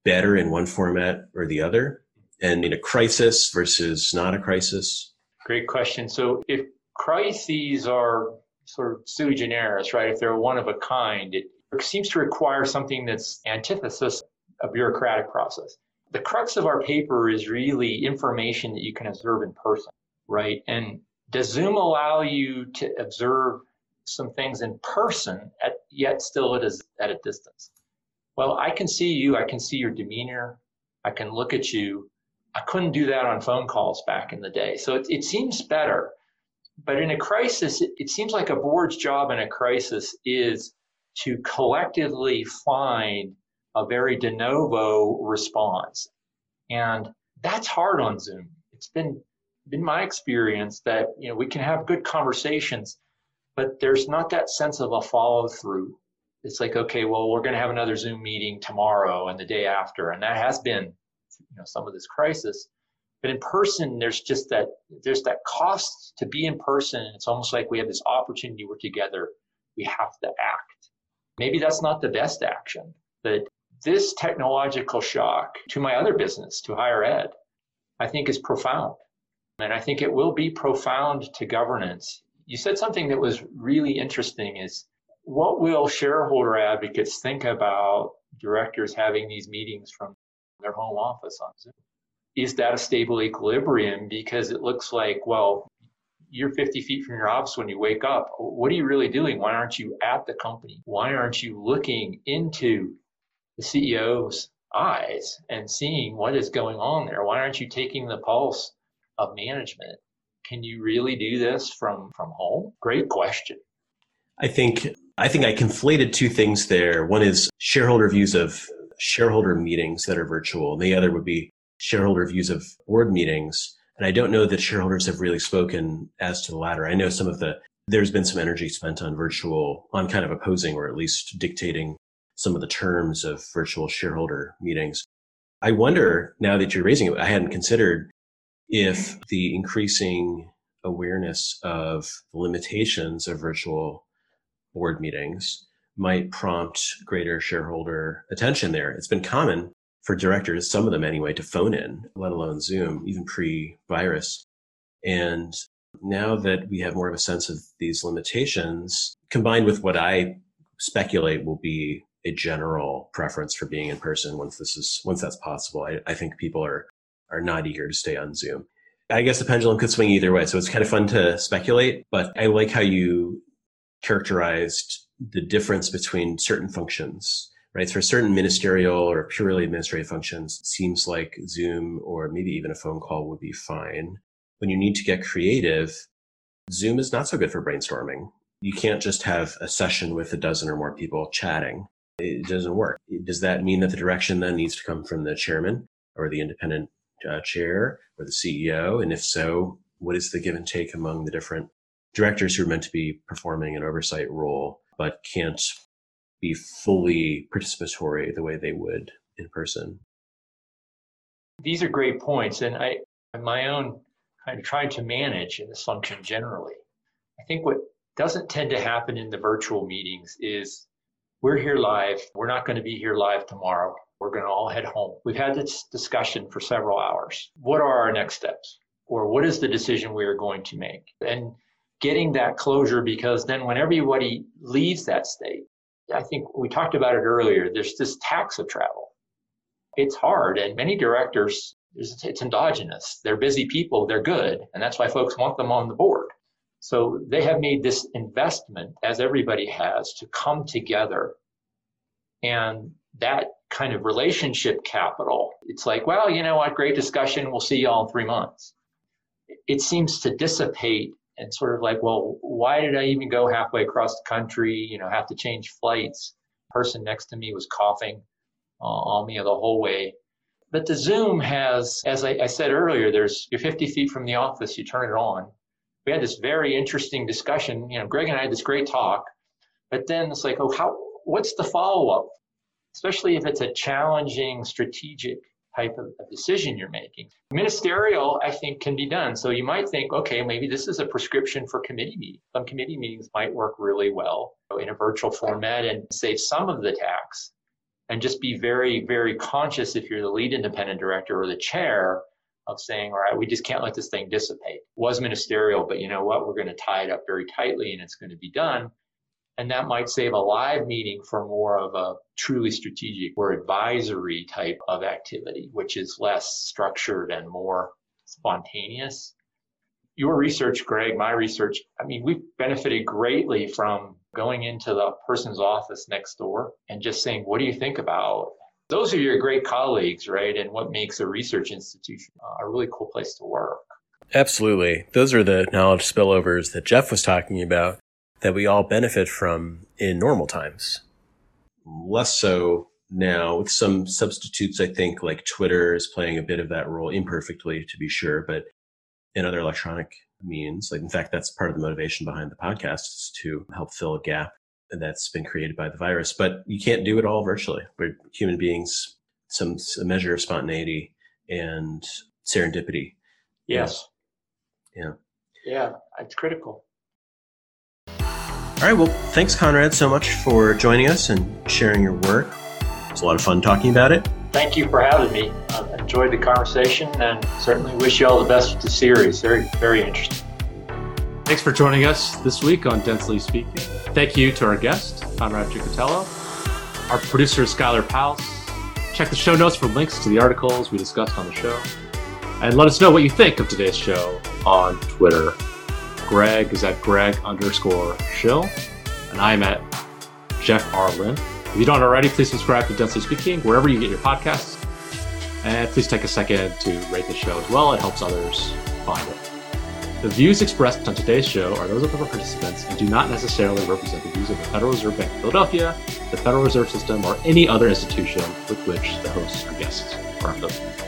better in one format or the other, and in a crisis versus not a crisis? Great question. So if crises are sort of sui generis, right? If they're one of a kind, it seems to require something that's antithesis of bureaucratic process. The crux of our paper is really information that you can observe in person, right? And does Zoom allow you to observe some things in person, yet still it is at a distance? Well, I can see you. I can see your demeanor. I can look at you. I couldn't do that on phone calls back in the day. So it seems better. But in a crisis, it seems like a board's job in a crisis is to collectively find a very de novo response. And that's hard on Zoom. It's been my experience that, you know, we can have good conversations, but there's not that sense of a follow through. It's like, okay, well, we're going to have another Zoom meeting tomorrow and the day after. And that has been, you know, some of this crisis. But in person, there's just that, there's that cost to be in person. And it's almost like we have this opportunity, we're together, we have to act. Maybe that's not the best action, but this technological shock to my other business, to higher ed, I think is profound. And I think it will be profound to governance, You said something that was really interesting is, what will shareholder advocates think about directors having these meetings from their home office on Zoom? Is that a stable equilibrium? Because it looks like, well, you're 50 feet from your office when you wake up. What are you really doing? Why aren't you at the company? Why aren't you looking into the CEO's eyes and seeing what is going on there? Why aren't you taking the pulse of management? Can you really do this from home? Great question. I think I conflated two things there. One is shareholder views of shareholder meetings that are virtual, and the other would be shareholder views of board meetings. And I don't know that shareholders have really spoken as to the latter. I know there's been some energy spent on virtual, on kind of opposing or at least dictating some of the terms of virtual shareholder meetings. I wonder, now that you're raising it, I hadn't considered if the increasing awareness of the limitations of virtual board meetings might prompt greater shareholder attention there. It's been common for directors, some of them anyway, to phone in, let alone Zoom, even pre-virus. And now that we have more of a sense of these limitations, combined with what I speculate will be a general preference for being in person once that's possible, I think people are not eager to stay on Zoom. I guess the pendulum could swing either way. So it's kind of fun to speculate, but I like how you characterized the difference between certain functions, right? For certain ministerial or purely administrative functions, it seems like Zoom or maybe even a phone call would be fine. When you need to get creative, Zoom is not so good for brainstorming. You can't just have a session with a dozen or more people chatting. It doesn't work. Does that mean that the direction then needs to come from the chairman or the independent chair or the CEO? And if so, what is the give and take among the different directors who are meant to be performing an oversight role but can't be fully participatory the way they would in person? These are great points. And I, on my own, kind of trying to manage in this function generally. I think what doesn't tend to happen in the virtual meetings is, we're here live. We're not going to be here live tomorrow. We're going to all head home. We've had this discussion for several hours. What are our next steps? Or what is the decision we are going to make? And getting that closure, because then when everybody leaves that state, I think we talked about it earlier, there's this tax of travel. It's hard, and many directors, it's endogenous. They're busy people, they're good, and that's why folks want them on the board. So they have made this investment, as everybody has, to come together. And that kind of relationship capital, it's like, well, you know what, great discussion, we'll see you all in 3 months. It seems to dissipate. And sort of like, well, why did I even go halfway across the country, have to change flights? The person next to me was coughing on me the whole way. But the Zoom has, as I said earlier, you're 50 feet from the office, you turn it on. We had this very interesting discussion. Greg and I had this great talk. But then it's like, what's the follow-up? Especially if it's a challenging strategic type of decision you're making. Ministerial, I think, can be done. So you might think, okay, maybe this is a prescription for committee meetings. Some committee meetings might work really well in a virtual format and save some of the tax, and just be very, very conscious if you're the lead independent director or the chair of saying, all right, we just can't let this thing dissipate. It was ministerial, but you know what? We're going to tie it up very tightly and it's going to be done. And that might save a live meeting for more of a truly strategic or advisory type of activity, which is less structured and more spontaneous. Your research, Greg, my research, we've benefited greatly from going into the person's office next door and just saying, what do you think about? Those are your great colleagues, right? And what makes a research institution a really cool place to work. Absolutely. Those are the knowledge spillovers that Jeff was talking about that we all benefit from in normal times. Less so now with some substitutes, I think, like Twitter is playing a bit of that role, imperfectly to be sure, but in other electronic means. In fact, that's part of the motivation behind the podcast, is to help fill a gap that's been created by the virus. But you can't do it all virtually. We're human beings, a measure of spontaneity and serendipity. Yes. Yeah, it's critical. All right. Well, thanks, Conrad, so much for joining us and sharing your work. It was a lot of fun talking about it. Thank you for having me. I enjoyed the conversation and certainly wish you all the best with the series. Very, very interesting. Thanks for joining us this week on Densely Speaking. Thank you to our guest, Conrad Ciccotello. Our producer is Skylar Powles. Check the show notes for links to the articles we discussed on the show. And let us know what you think of today's show on Twitter. Greg is at Greg_Shill. And I'm at Jeff R. Lin. If you don't already, please subscribe to Densely Speaking wherever you get your podcasts. And please take a second to rate the show as well. It helps others find it. The views expressed on today's show are those of the participants and do not necessarily represent the views of the Federal Reserve Bank of Philadelphia, the Federal Reserve System, or any other institution with which the hosts or guests are affiliated.